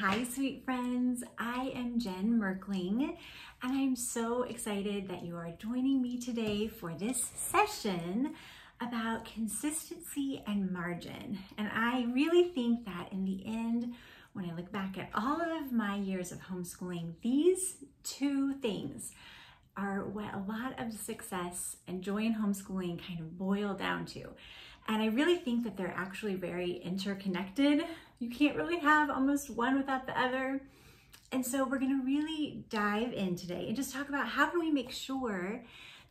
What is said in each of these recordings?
Hi, sweet friends. I am Jen Merkling, and I'm so excited that you are joining me today for this session about consistency and margin. And I really think that in the end, when I look back at all of my years of homeschooling, these two things are what a lot of success and joy in homeschooling kind of boil down to. And I really think that they're actually very interconnected. You can't really have almost one without the other. And so we're going to really dive in today and just talk about how can we make sure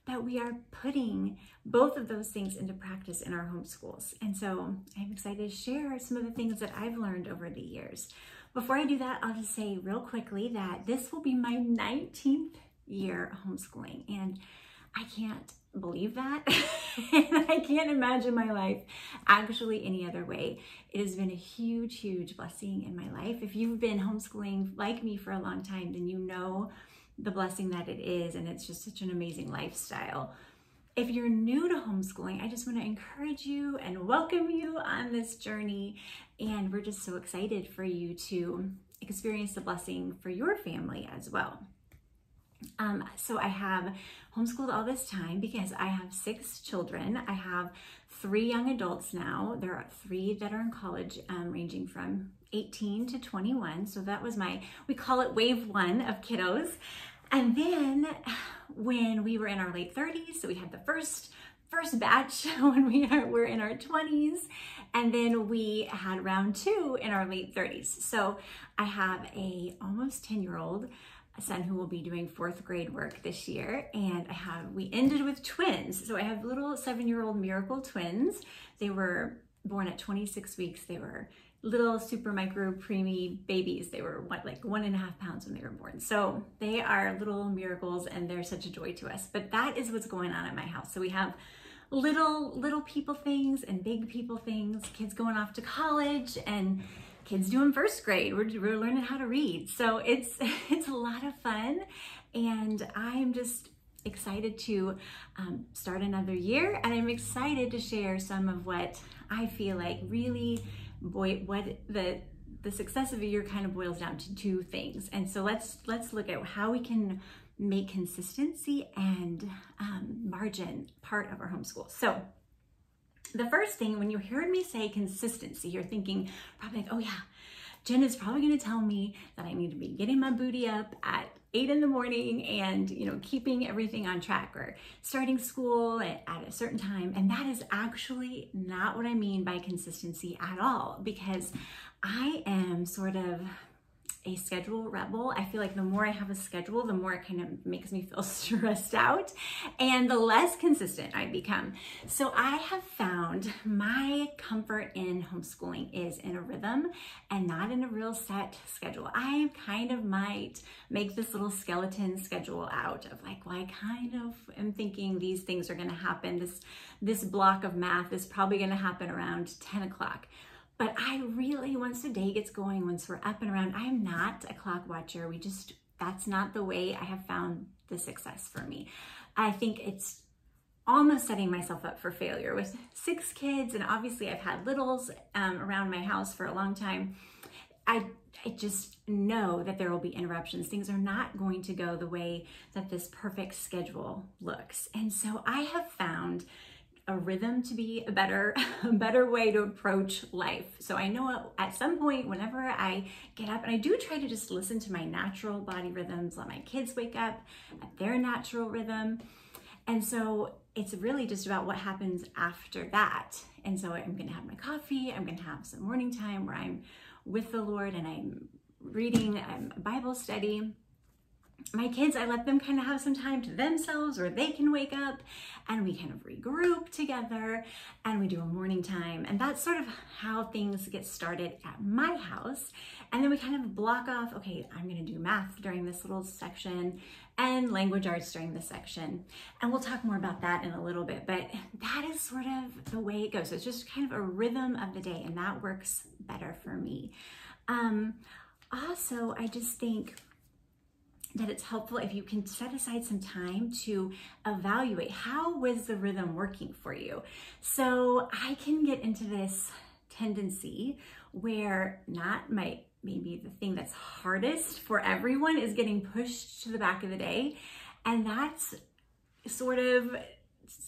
that we are putting both of those things into practice in our homeschools. And so I'm excited to share some of the things that I've learned over the years. Before I do that, I'll just say real quickly that this will be my 19th year homeschooling, and I can't believe that. And I can't imagine my life actually any other way. It has been a huge, huge blessing in my life. If you've been homeschooling like me for a long time, then you know the blessing that it is, and it's just such an amazing lifestyle. If you're new to homeschooling, I just want to encourage you and welcome you on this journey, and we're just so excited for you to experience the blessing for your family as well. So I have homeschooled all this time because I have 6 children. I have 3 young adults now. There are 3 that are in college, ranging from 18 to 21. So that was we call it wave 1 of kiddos. And then when we were in our late 30s, so we had the first batch when we were in our 20s, and then we had round 2 in our late 30s. So I have a almost 10-year-old son who will be doing 4th grade work this year, and we ended with twins. So I have little 7-year-old miracle twins. They were born at 26 weeks. They were little super micro preemie babies. They were like 1.5 pounds when they were born. So they are little miracles, and they're such a joy to us. But that is what's going on at my house. So we have little people things and big people things, kids going off to college and kids doing 1st grade. We're learning how to read. So it's a lot of fun, and I'm just excited to start another year, and I'm excited to share some of what I feel like really, what the success of a year kind of boils down to 2 things. And so let's look at how we can make consistency and margin part of our homeschool. So the first thing, when you heard me say consistency, you're thinking probably like, oh yeah, Jen is probably going to tell me that I need to be getting my booty up at 8 in the morning and, you know, keeping everything on track, or starting school at a certain time. And that is actually not what I mean by consistency at all, because I am sort of a schedule rebel. I feel like the more I have a schedule, the more it kind of makes me feel stressed out and the less consistent I become. So I have found my comfort in homeschooling is in a rhythm and not in a real set schedule. I kind of might make this little skeleton schedule out of like, well, I kind of am thinking these things are going to happen. This block of math is probably going to happen around 10 o'clock. But I really, once the day gets going, once we're up and around, I am not a clock watcher. That's not the way I have found the success for me. I think it's almost setting myself up for failure with 6 kids. And obviously I've had littles around my house for a long time. I just know that there will be interruptions. Things are not going to go the way that this perfect schedule looks. And so I have found a rhythm to be a better way to approach life. So I know at some point, whenever I get up, and I do try to just listen to my natural body rhythms, let my kids wake up at their natural rhythm. And so it's really just about what happens after that. And so I'm going to have my coffee. I'm going to have some morning time where I'm with the Lord and I'm reading, I'm a Bible study. My kids, I let them kind of have some time to themselves, or they can wake up and we kind of regroup together and we do a morning time. And that's sort of how things get started at my house. And then we kind of block off, okay, I'm going to do math during this little section and language arts during this section. And we'll talk more about that in a little bit, but that is sort of the way it goes. So it's just kind of a rhythm of the day, and that works better for me. Also, I just think that it's helpful if you can set aside some time to evaluate how was the rhythm working for you. So I can get into this tendency where maybe the thing that's hardest for everyone is getting pushed to the back of the day, and that's sort of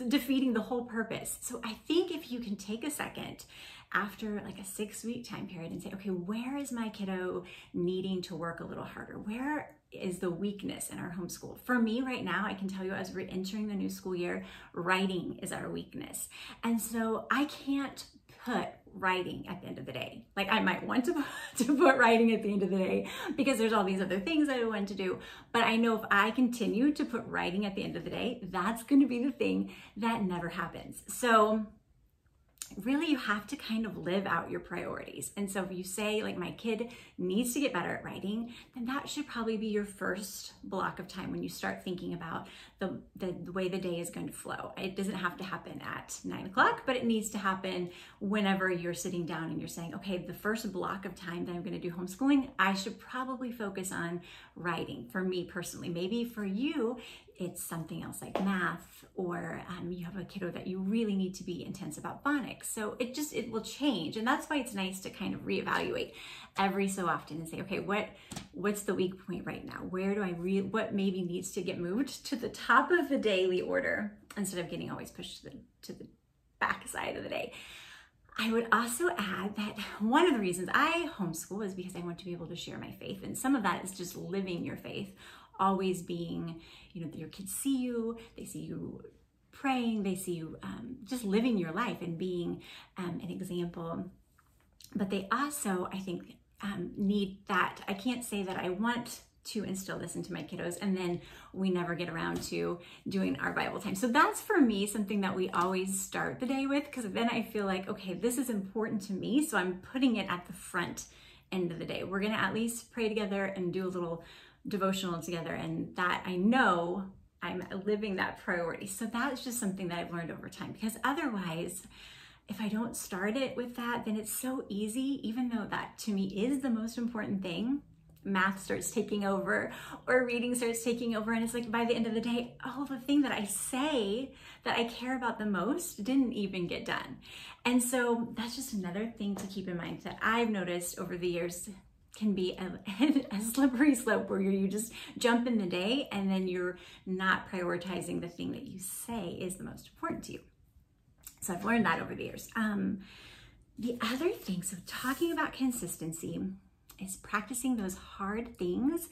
defeating the whole purpose. So I think if you can take a second after like a 6-week time period and say, okay, where is my kiddo needing to work a little harder? Where is the weakness in our homeschool? For me right now, I can tell you as we're entering the new school year, writing is our weakness. And so I can't put writing at the end of the day. Like I might want to put writing at the end of the day because there's all these other things that I want to do. But I know if I continue to put writing at the end of the day, that's going to be the thing that never happens. So really you have to kind of live out your priorities. And so if you say like my kid needs to get better at writing, then that should probably be your first block of time when you start thinking about the way the day is going to flow. It doesn't have to happen at 9 o'clock, but it needs to happen whenever you're sitting down and you're saying, okay, the first block of time that I'm going to do homeschooling, I should probably focus on writing for me personally. Maybe for you, it's something else like math, or you have a kiddo that you really need to be intense about phonics. So it will change. And that's why it's nice to kind of reevaluate every so often and say, okay, what's the weak point right now? Where do I what maybe needs to get moved to the top of the daily order instead of getting always pushed to the back side of the day. I would also add that one of the reasons I homeschool is because I want to be able to share my faith. And some of that is just living your faith, always being, your kids see you, they see you praying, they see you just living your life and being an example. But they also, I think, need that. I can't say that I want to instill this into my kiddos and then we never get around to doing our Bible time. So that's for me something that we always start the day with, because then I feel like, okay, this is important to me, so I'm putting it at the front end of the day. We're gonna at least pray together and do a little devotional together, and that I know I'm living that priority. So that's just something that I've learned over time, because otherwise, if I don't start it with that, then it's so easy, even though that to me is the most important thing, math starts taking over or reading starts taking over, and it's like by the end of the day, oh, the thing that I say that I care about the most didn't even get done. And so that's just another thing to keep in mind that I've noticed over the years can be a slippery slope where you just jump in the day and then you're not prioritizing the thing that you say is the most important to you. So I've learned that over the years. The other thing, so talking about consistency, is practicing those hard things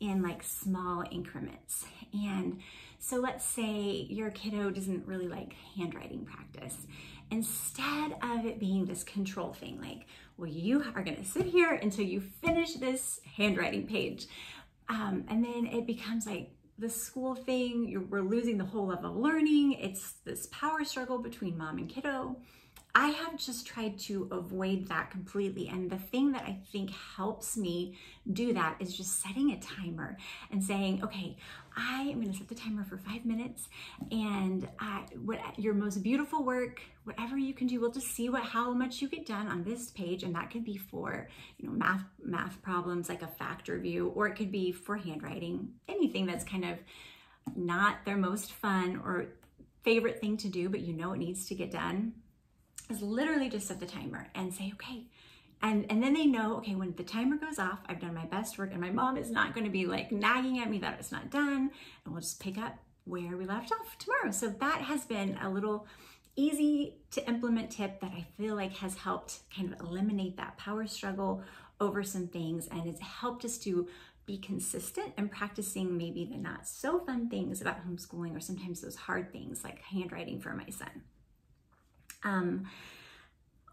in like small increments. And so let's say your kiddo doesn't really like handwriting practice. Instead of it being this control thing, like, well, you are gonna sit here until you finish this handwriting page. And then it becomes like the school thing, we're losing the whole level of learning. It's this power struggle between mom and kiddo. I have just tried to avoid that completely. And the thing that I think helps me do that is just setting a timer and saying, okay, I am gonna set the timer for 5 minutes, and your most beautiful work, whatever you can do, we'll just see how much you get done on this page. And that could be for math problems, like a factor view, or it could be for handwriting, anything that's kind of not their most fun or favorite thing to do, but it needs to get done. Is literally just set the timer and say, okay. And then they know, okay, when the timer goes off, I've done my best work and my mom is not going to be like nagging at me that it's not done. And we'll just pick up where we left off tomorrow. So that has been a little easy to implement tip that I feel like has helped kind of eliminate that power struggle over some things. And it's helped us to be consistent and practicing maybe the not so fun things about homeschooling, or sometimes those hard things like handwriting for my son.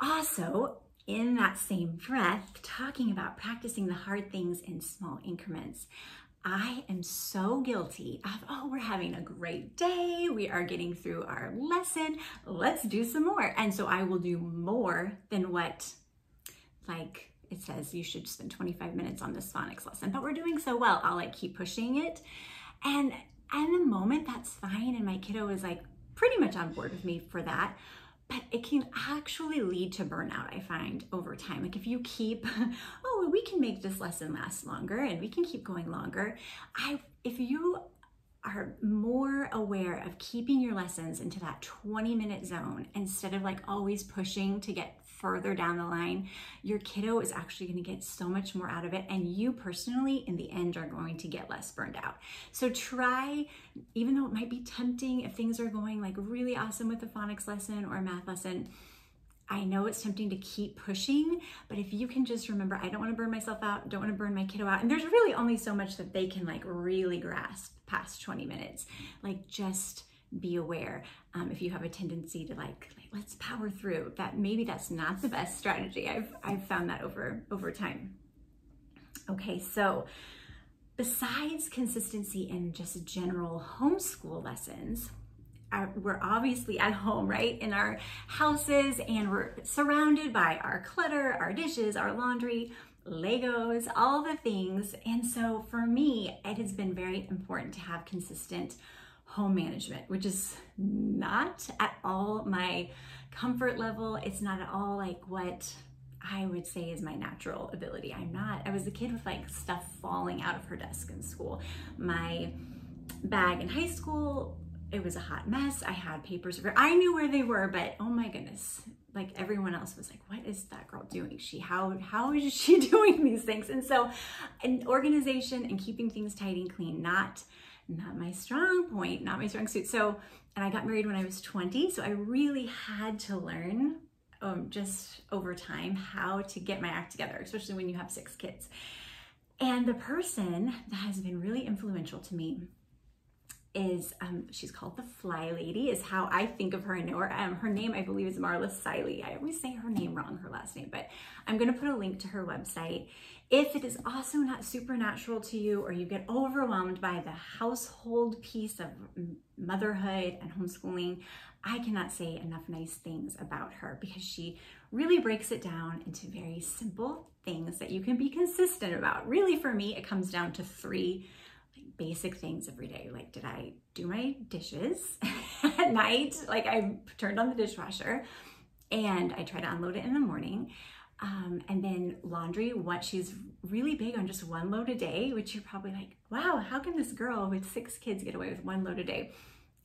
Also, in that same breath, talking about practicing the hard things in small increments, I am so guilty of, oh, we're having a great day, we are getting through our lesson, let's do some more. And so I will do more than what, like, it says you should spend 25 minutes on this phonics lesson, but we're doing so well, I'll like keep pushing it. And in the moment, that's fine, and my kiddo is like pretty much on board with me for that. But it can actually lead to burnout, I find, over time. Like if you keep, oh, well, we can make this lesson last longer and we can keep going longer. If you are more aware of keeping your lessons into that 20-minute zone instead of like always pushing to get further down the line, your kiddo is actually going to get so much more out of it, and you personally in the end are going to get less burned out. So try, even though it might be tempting if things are going like really awesome with a phonics lesson or a math lesson, I know it's tempting to keep pushing, but if you can just remember, I don't want to burn myself out, don't want to burn my kiddo out. And there's really only so much that they can like really grasp past 20 minutes. Like, just be aware if you have a tendency to like let's power through, that maybe that's not the best strategy. I've found that over time. Okay, so besides consistency in just general homeschool lessons, we're obviously at home, right? In our houses, and we're surrounded by our clutter, our dishes, our laundry, Legos, all the things. And so for me, it has been very important to have consistent home management, which is not at all my comfort level. It's not at all like what I would say is my natural ability. I was a kid with like stuff falling out of her desk in school. My bag in high school, it was a hot mess. I had papers. I knew where they were, but oh my goodness, like everyone else was like, what is that girl doing? How is she doing these things? And so an organization and keeping things tidy and clean, not my strong point, not my strong suit. So, and I got married when I was 20. So I really had to learn just over time how to get my act together, especially when you have 6 kids. And the person that has been really influential to me is, she's called the Fly Lady, is how I think of her and know her. Her name, I believe, is Marla Siley. I always say her name wrong, her last name, but I'm going to put a link to her website. If it is also not supernatural to you, or you get overwhelmed by the household piece of motherhood and homeschooling, I cannot say enough nice things about her, because she really breaks it down into very simple things that you can be consistent about. Really, for me, it comes down to 3 basic things every day. Like, did I do my dishes at night? Like, I turned on the dishwasher and I try to unload it in the morning. And then laundry, she's really big on just 1 load a day, which you're probably like, wow, how can this girl with 6 kids get away with 1 load a day?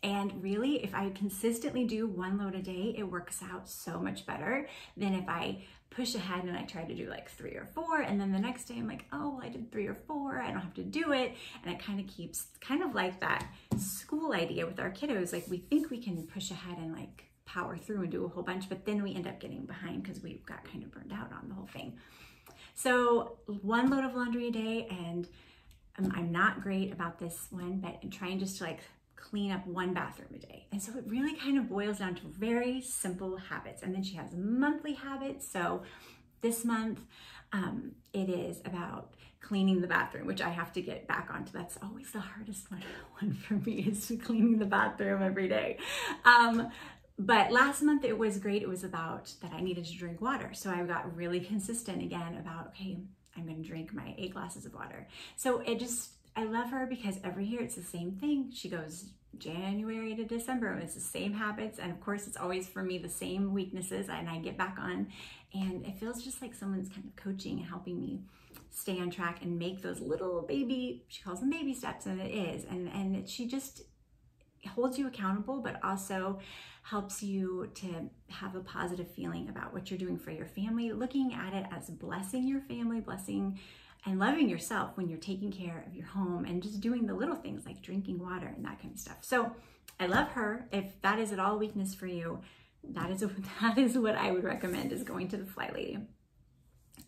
And really, if I consistently do 1 load a day, it works out so much better than if I push ahead and I try to do like 3 or 4. And then the next day I'm like, oh, well, I did 3 or 4. I don't have to do it. And it kind of keeps like that school idea with our kiddos. Like, we think we can push ahead and like power through and do a whole bunch, but then we end up getting behind because we got kind of burned out on the whole thing. So 1 load of laundry a day. And I'm not great about this one, but I'm trying just to like clean up 1 bathroom a day. And so it really kind of boils down to very simple habits. And then she has monthly habits. So this month, it is about cleaning the bathroom, which I have to get back onto. That's always the hardest one for me, is cleaning the bathroom every day. But last month it was great. It was about that I needed to drink water. So I got really consistent again about, okay, I'm going to drink my 8 glasses of water. So it just, I love her because every year it's the same thing. She goes January to December and it's the same habits. And of course, it's always for me the same weaknesses, and I get back on. And it feels just like someone's kind of coaching and helping me stay on track and make those little baby, she calls them baby steps, and it is. And she just holds you accountable, but also helps you to have a positive feeling about what you're doing for your family, looking at it as blessing your family, blessing and loving yourself when you're taking care of your home and just doing the little things like drinking water and that kind of stuff. So I love her. If that is at all weakness for you, that is what I would recommend, is going to the Fly Lady.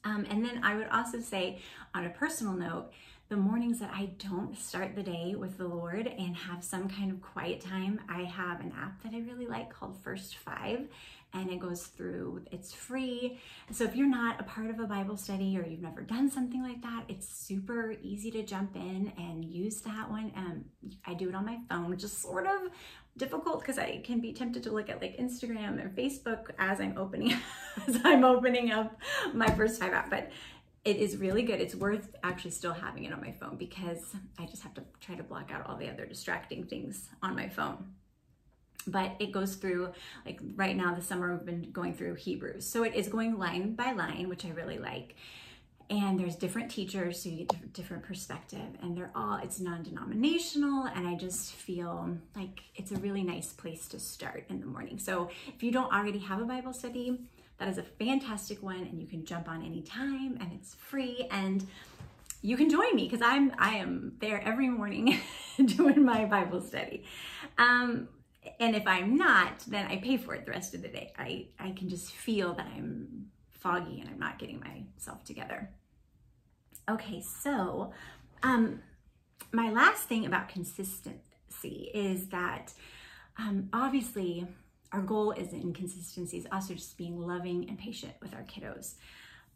And then I would also say, on a personal note, the mornings that I don't start the day with the Lord and have some kind of quiet time, I have an app that I really like called First Five, and it goes through, it's free. So if you're not a part of a Bible study or you've never done something like that, it's super easy to jump in and use that one. I do it on my phone, which is sort of difficult because I can be tempted to look at like Instagram or Facebook as I'm opening up my First Five app. But it is really good. It's worth actually still having it on my phone, because I just have to try to block out all the other distracting things on my phone. But it goes through, like right now this summer we've been going through Hebrews. So it is going line by line, which I really like. And there's different teachers, so you get different perspective, and they're all, it's non-denominational, and I just feel like it's a really nice place to start in the morning. So if you don't already have a Bible study, That is a fantastic one, and you can jump on anytime, and it's free, and you can join me because I am there every morning doing my Bible study. And if I'm not, then I pay for it the rest of the day. I can just feel that I'm foggy and I'm not getting myself together. Okay, so my last thing about consistency is that obviously our goal isn't inconsistency, it's also just being loving and patient with our kiddos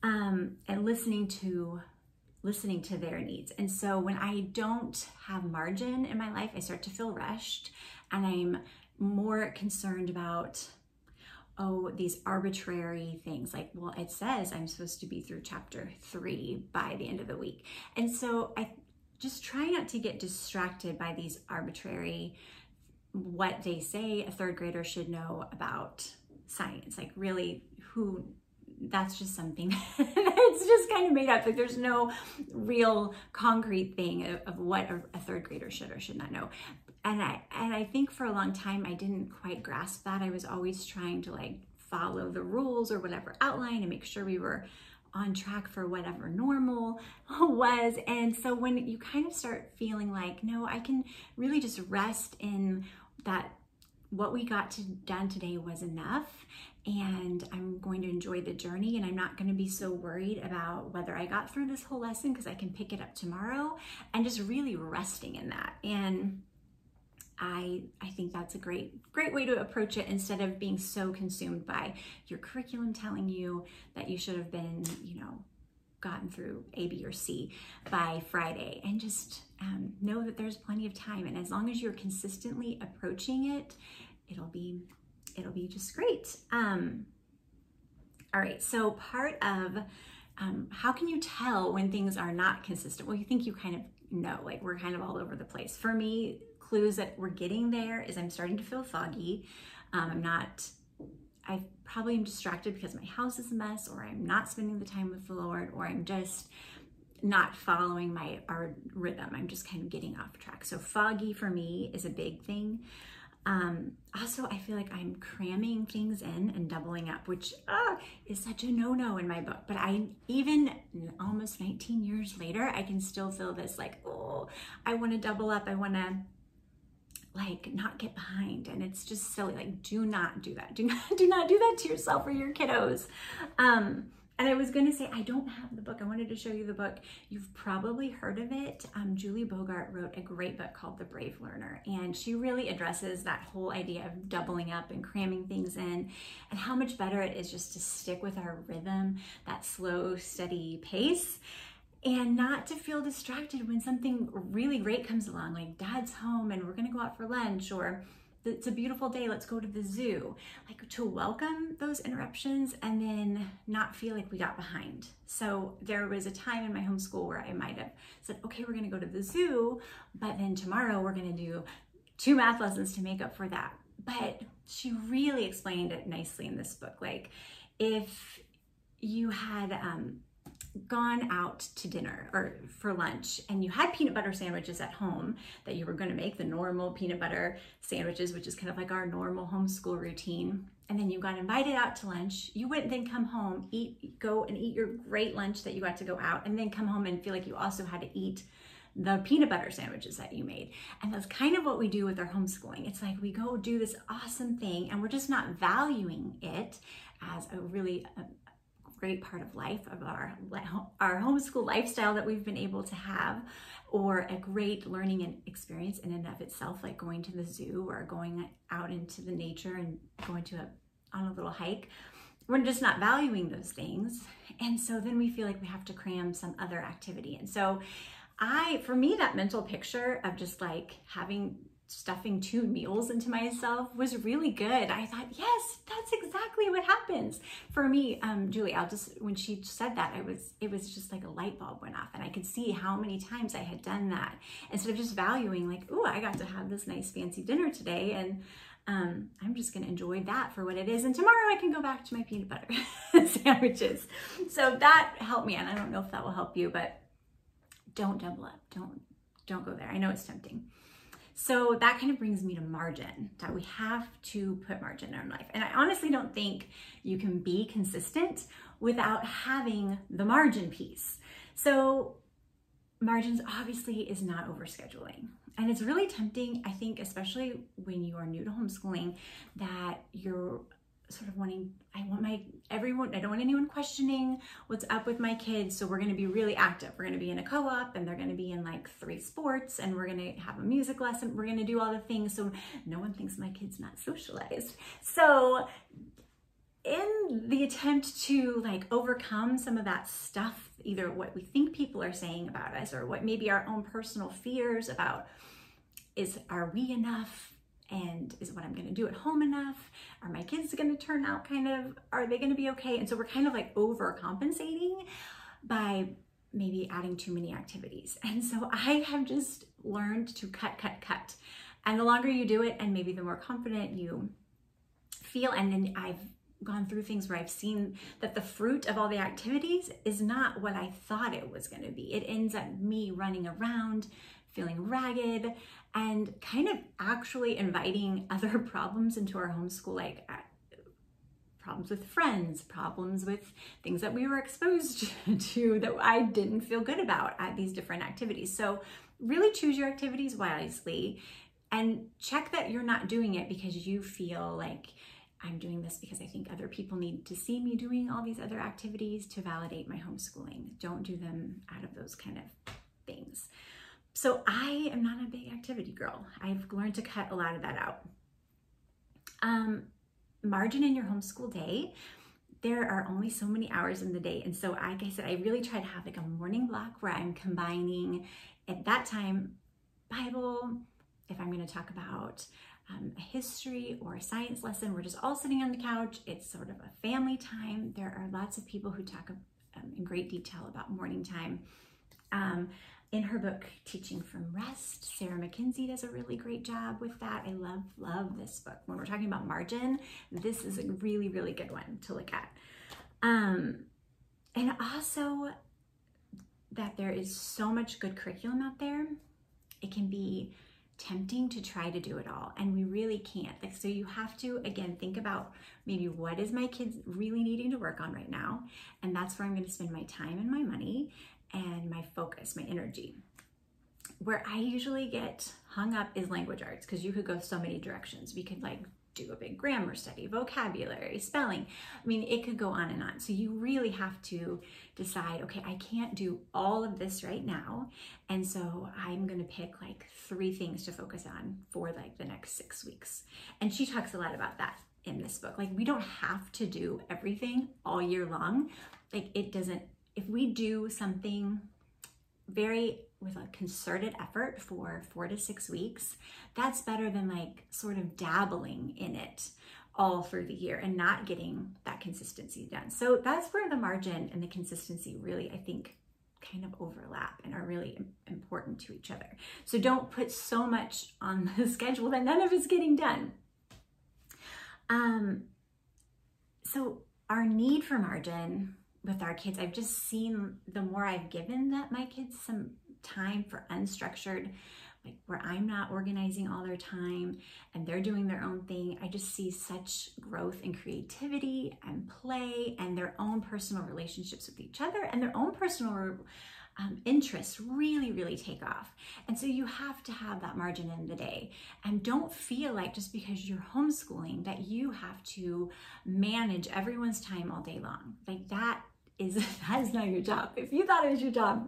and listening to their needs. And so when I don't have margin in my life, I start to feel rushed, and I'm more concerned about, oh, these arbitrary things like, well, it says I'm supposed to be through chapter 3 by the end of the week. And so I just try not to get distracted by these arbitrary, what they say a third grader should know about science. Like, really, who? That's just something that's just kind of made up. Like, there's no real concrete thing of what a third grader should or should not know. And I think for a long time, I didn't quite grasp that. I was always trying to like follow the rules or whatever outline and make sure we were on track for whatever normal was. And so when you kind of start feeling like, no, I can really just rest in that what we got done today was enough, and I'm going to enjoy the journey, and I'm not going to be so worried about whether I got through this whole lesson because I can pick it up tomorrow, and just really resting in that. And I think that's a great way to approach it, instead of being so consumed by your curriculum telling you that you should have been, you know, gotten through A, B, or C by Friday, and just know that there's plenty of time. And as long as you're consistently approaching it, it'll be just great. All right, so part of how can you tell when things are not consistent? Well, you think you kind of know, like we're kind of all over the place. For me, clues that we're getting there is I'm starting to feel foggy. I probably am distracted because my house is a mess, or I'm not spending the time with the Lord, or I'm just not following our rhythm. I'm just kind of getting off track. So foggy for me is a big thing. Also, I feel like I'm cramming things in and doubling up, which is such a no-no in my book. But I, even almost 19 years later, I can still feel this like, oh, I want to double up. I want to like not get behind. And it's just silly. Like, do not do that. Do not do that to yourself or your kiddos. And I was going to say, I don't have the book. I wanted to show you the book. You've probably heard of it. Julie Bogart wrote a great book called The Brave Learner, and she really addresses that whole idea of doubling up and cramming things in, and how much better it is just to stick with our rhythm, that slow, steady pace, and not to feel distracted when something really great comes along, like dad's home and we're going to go out for lunch, or it's a beautiful day, let's go to the zoo. Like, to welcome those interruptions and then not feel like we got behind. So there was a time in my homeschool where I might have said, okay, we're gonna go to the zoo, but then tomorrow we're gonna do 2 math lessons to make up for that. But she really explained it nicely in this book. Like, if you had gone out to dinner or for lunch, and you had peanut butter sandwiches at home that you were going to make, the normal peanut butter sandwiches, which is kind of like our normal homeschool routine, and then you got invited out to lunch, you wouldn't then come home, go and eat your great lunch that you got to go out, and then come home and feel like you also had to eat the peanut butter sandwiches that you made. And that's kind of what we do with our homeschooling. It's like we go do this awesome thing, and we're just not valuing it as a really great part of life, of our homeschool lifestyle that we've been able to have, or a great learning and experience in and of itself, like going to the zoo or going out into the nature and going to on a little hike. We're just not valuing those things, and so then we feel like we have to cram some other activity. And so for me, that mental picture of just like stuffing 2 meals into myself was really good. I thought, yes, that's exactly what happens for me. Julie, when she said that, it was just like a light bulb went off, and I could see how many times I had done that, instead of just valuing like, oh, I got to have this nice fancy dinner today, and I'm just going to enjoy that for what it is, and tomorrow I can go back to my peanut butter sandwiches. So that helped me, and I don't know if that will help you, but don't double up. Don't go there. I know it's tempting. So that kind of brings me to margin, that we have to put margin in our life. And I honestly don't think you can be consistent without having the margin piece. So margins obviously is not overscheduling. And it's really tempting, I think, especially when you are new to homeschooling, that you're sort of wanting, I don't want anyone questioning what's up with my kids, so we're going to be really active. We're going to be in a co-op, and they're going to be in like 3 sports, and we're going to have a music lesson. We're going to do all the things, so no one thinks my kid's not socialized. So in the attempt to like overcome some of that stuff, either what we think people are saying about us or what maybe our own personal fears about, are we enough? And is what I'm gonna do at home enough? Are my kids gonna turn out kind of, are they gonna be okay? And so we're kind of like overcompensating by maybe adding too many activities. And so I have just learned to cut, cut, cut. And the longer you do it, and maybe the more confident you feel. And then I've gone through things where I've seen that the fruit of all the activities is not what I thought it was gonna be. It ends up me running around, feeling ragged, and kind of actually inviting other problems into our homeschool, like problems with friends, problems with things that we were exposed to that I didn't feel good about at these different activities. So really choose your activities wisely and check that you're not doing it because you feel like, I'm doing this because I think other people need to see me doing all these other activities to validate my homeschooling. Don't do them out of those kind of things. So I am not a big activity girl. I've learned to cut a lot of that out. Margin in your homeschool day. There are only so many hours in the day. And so like I said, I really try to have like a morning block where I'm combining at that time, Bible, if I'm gonna talk about a history or a science lesson, we're just all sitting on the couch. It's sort of a family time. There are lots of people who talk in great detail about morning time. In her book, Teaching from Rest, Sarah McKenzie does a really great job with that. I love, love this book. When we're talking about margin, this is a really, really good one to look at. And also that there is so much good curriculum out there. It can be tempting to try to do it all, and we really can't. Like, so you have to, again, think about maybe what is my kids really needing to work on right now? And that's where I'm gonna spend my time and my money and my focus, my energy. Where I usually get hung up is language arts, because you could go so many directions. We could like do a big grammar study, vocabulary, spelling. I mean, it could go on and on. So you really have to decide, okay, I can't do all of this right now. And so I'm gonna pick like 3 things to focus on for like the next 6 weeks. And she talks a lot about that in this book. Like, we don't have to do everything all year long. Like, it doesn't, if we do something with a concerted effort for 4 to 6 weeks, that's better than like sort of dabbling in it all through the year and not getting that consistency done. So that's where the margin and the consistency really, I think, kind of overlap and are really important to each other. So don't put so much on the schedule that none of it's getting done. So our need for margin with our kids, I've just seen the more I've given my kids some time for unstructured, like where I'm not organizing all their time and they're doing their own thing, I just see such growth and creativity and play and their own personal relationships with each other and their own personal interests really, really take off. And so you have to have that margin in the day, and don't feel like just because you're homeschooling that you have to manage everyone's time all day long. Like, that is not your job. If you thought it was your job,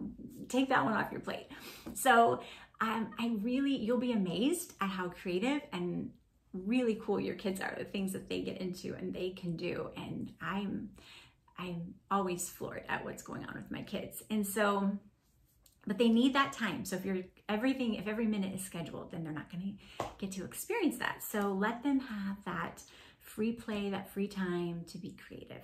take that one off your plate. So you'll be amazed at how creative and really cool your kids are, the things that they get into and they can do. And I'm always floored at what's going on with my kids. And so, but they need that time. So if every minute is scheduled, then they're not going to get to experience that. So let them have that free play, that free time to be creative.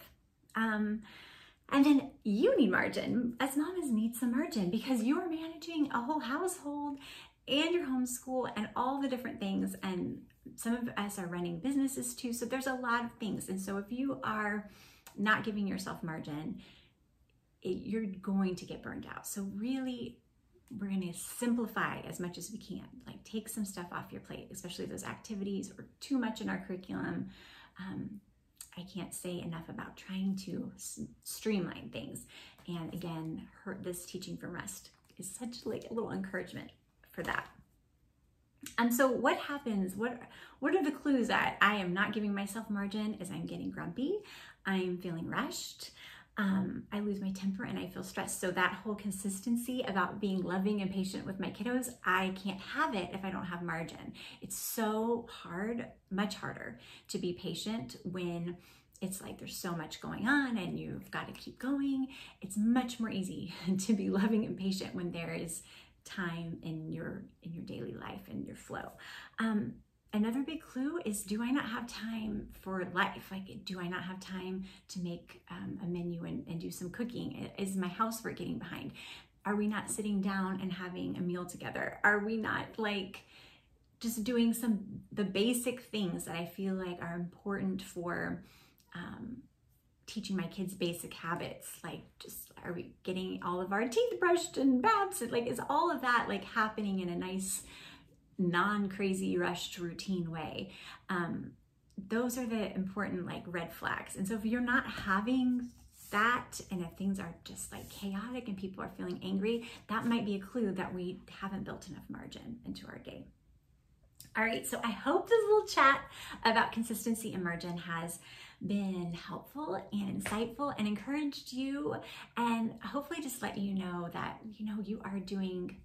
And then you need margin. As mamas need some margin, because you're managing a whole household and your homeschool and all the different things. And some of us are running businesses too. So there's a lot of things. And so if you are not giving yourself margin, you're going to get burned out. So really we're going to simplify as much as we can, like take some stuff off your plate, especially those activities or too much in our curriculum. I can't say enough about trying to streamline things. And again, this Teaching from Rest is such like a little encouragement for that. And so what happens, what are the clues that I am not giving myself margin is I'm getting grumpy, I'm feeling rushed, I lose my temper and I feel stressed. So that whole consistency about being loving and patient with my kiddos, I can't have it if I don't have margin. It's so hard, much harder to be patient when it's like there's so much going on and you've got to keep going. It's much more easy to be loving and patient when there is time in your daily life and your flow. Another big clue is, do I not have time for life? Like, do I not have time to make a menu and do some cooking? Is my housework getting behind? Are we not sitting down and having a meal together? Are we not like just doing the basic things that I feel like are important for teaching my kids basic habits? Like, just, are we getting all of our teeth brushed and baths? Like, is all of that like happening in a nice, non-crazy rushed routine way? Those are the important like red flags. And so if you're not having that, and if things are just like chaotic and people are feeling angry, that might be a clue that we haven't built enough margin into our day. All right, so I hope this little chat about consistency and margin has been helpful and insightful and encouraged you, and hopefully just let you know that, you know, you are doing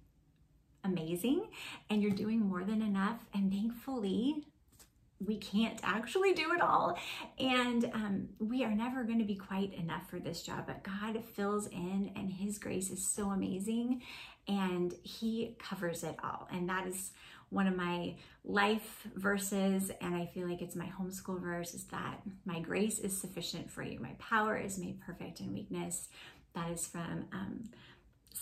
amazing and you're doing more than enough, and thankfully we can't actually do it all, and we are never going to be quite enough for this job, but God fills in and his grace is so amazing and he covers it all. And that is one of my life verses, and I feel like it's my homeschool verse, is that my grace is sufficient for you, my power is made perfect in weakness. That is from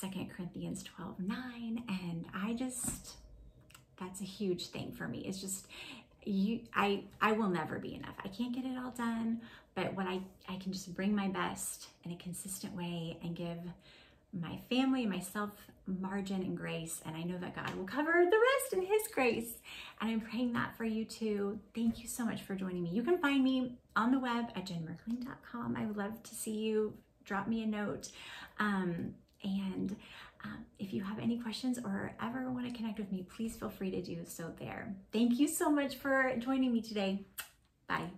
2 Corinthians 12:9, and I just, that's a huge thing for me. It's just, I will never be enough. I can't get it all done, but what I can just bring my best in a consistent way and give my family, myself, margin and grace, and I know that God will cover the rest in his grace. And I'm praying that for you too. Thank you so much for joining me. You can find me on the web at jenmerkling.com. I would love to see you. Drop me a note. And if you have any questions or ever want to connect with me, please feel free to do so there. Thank you so much for joining me today. Bye.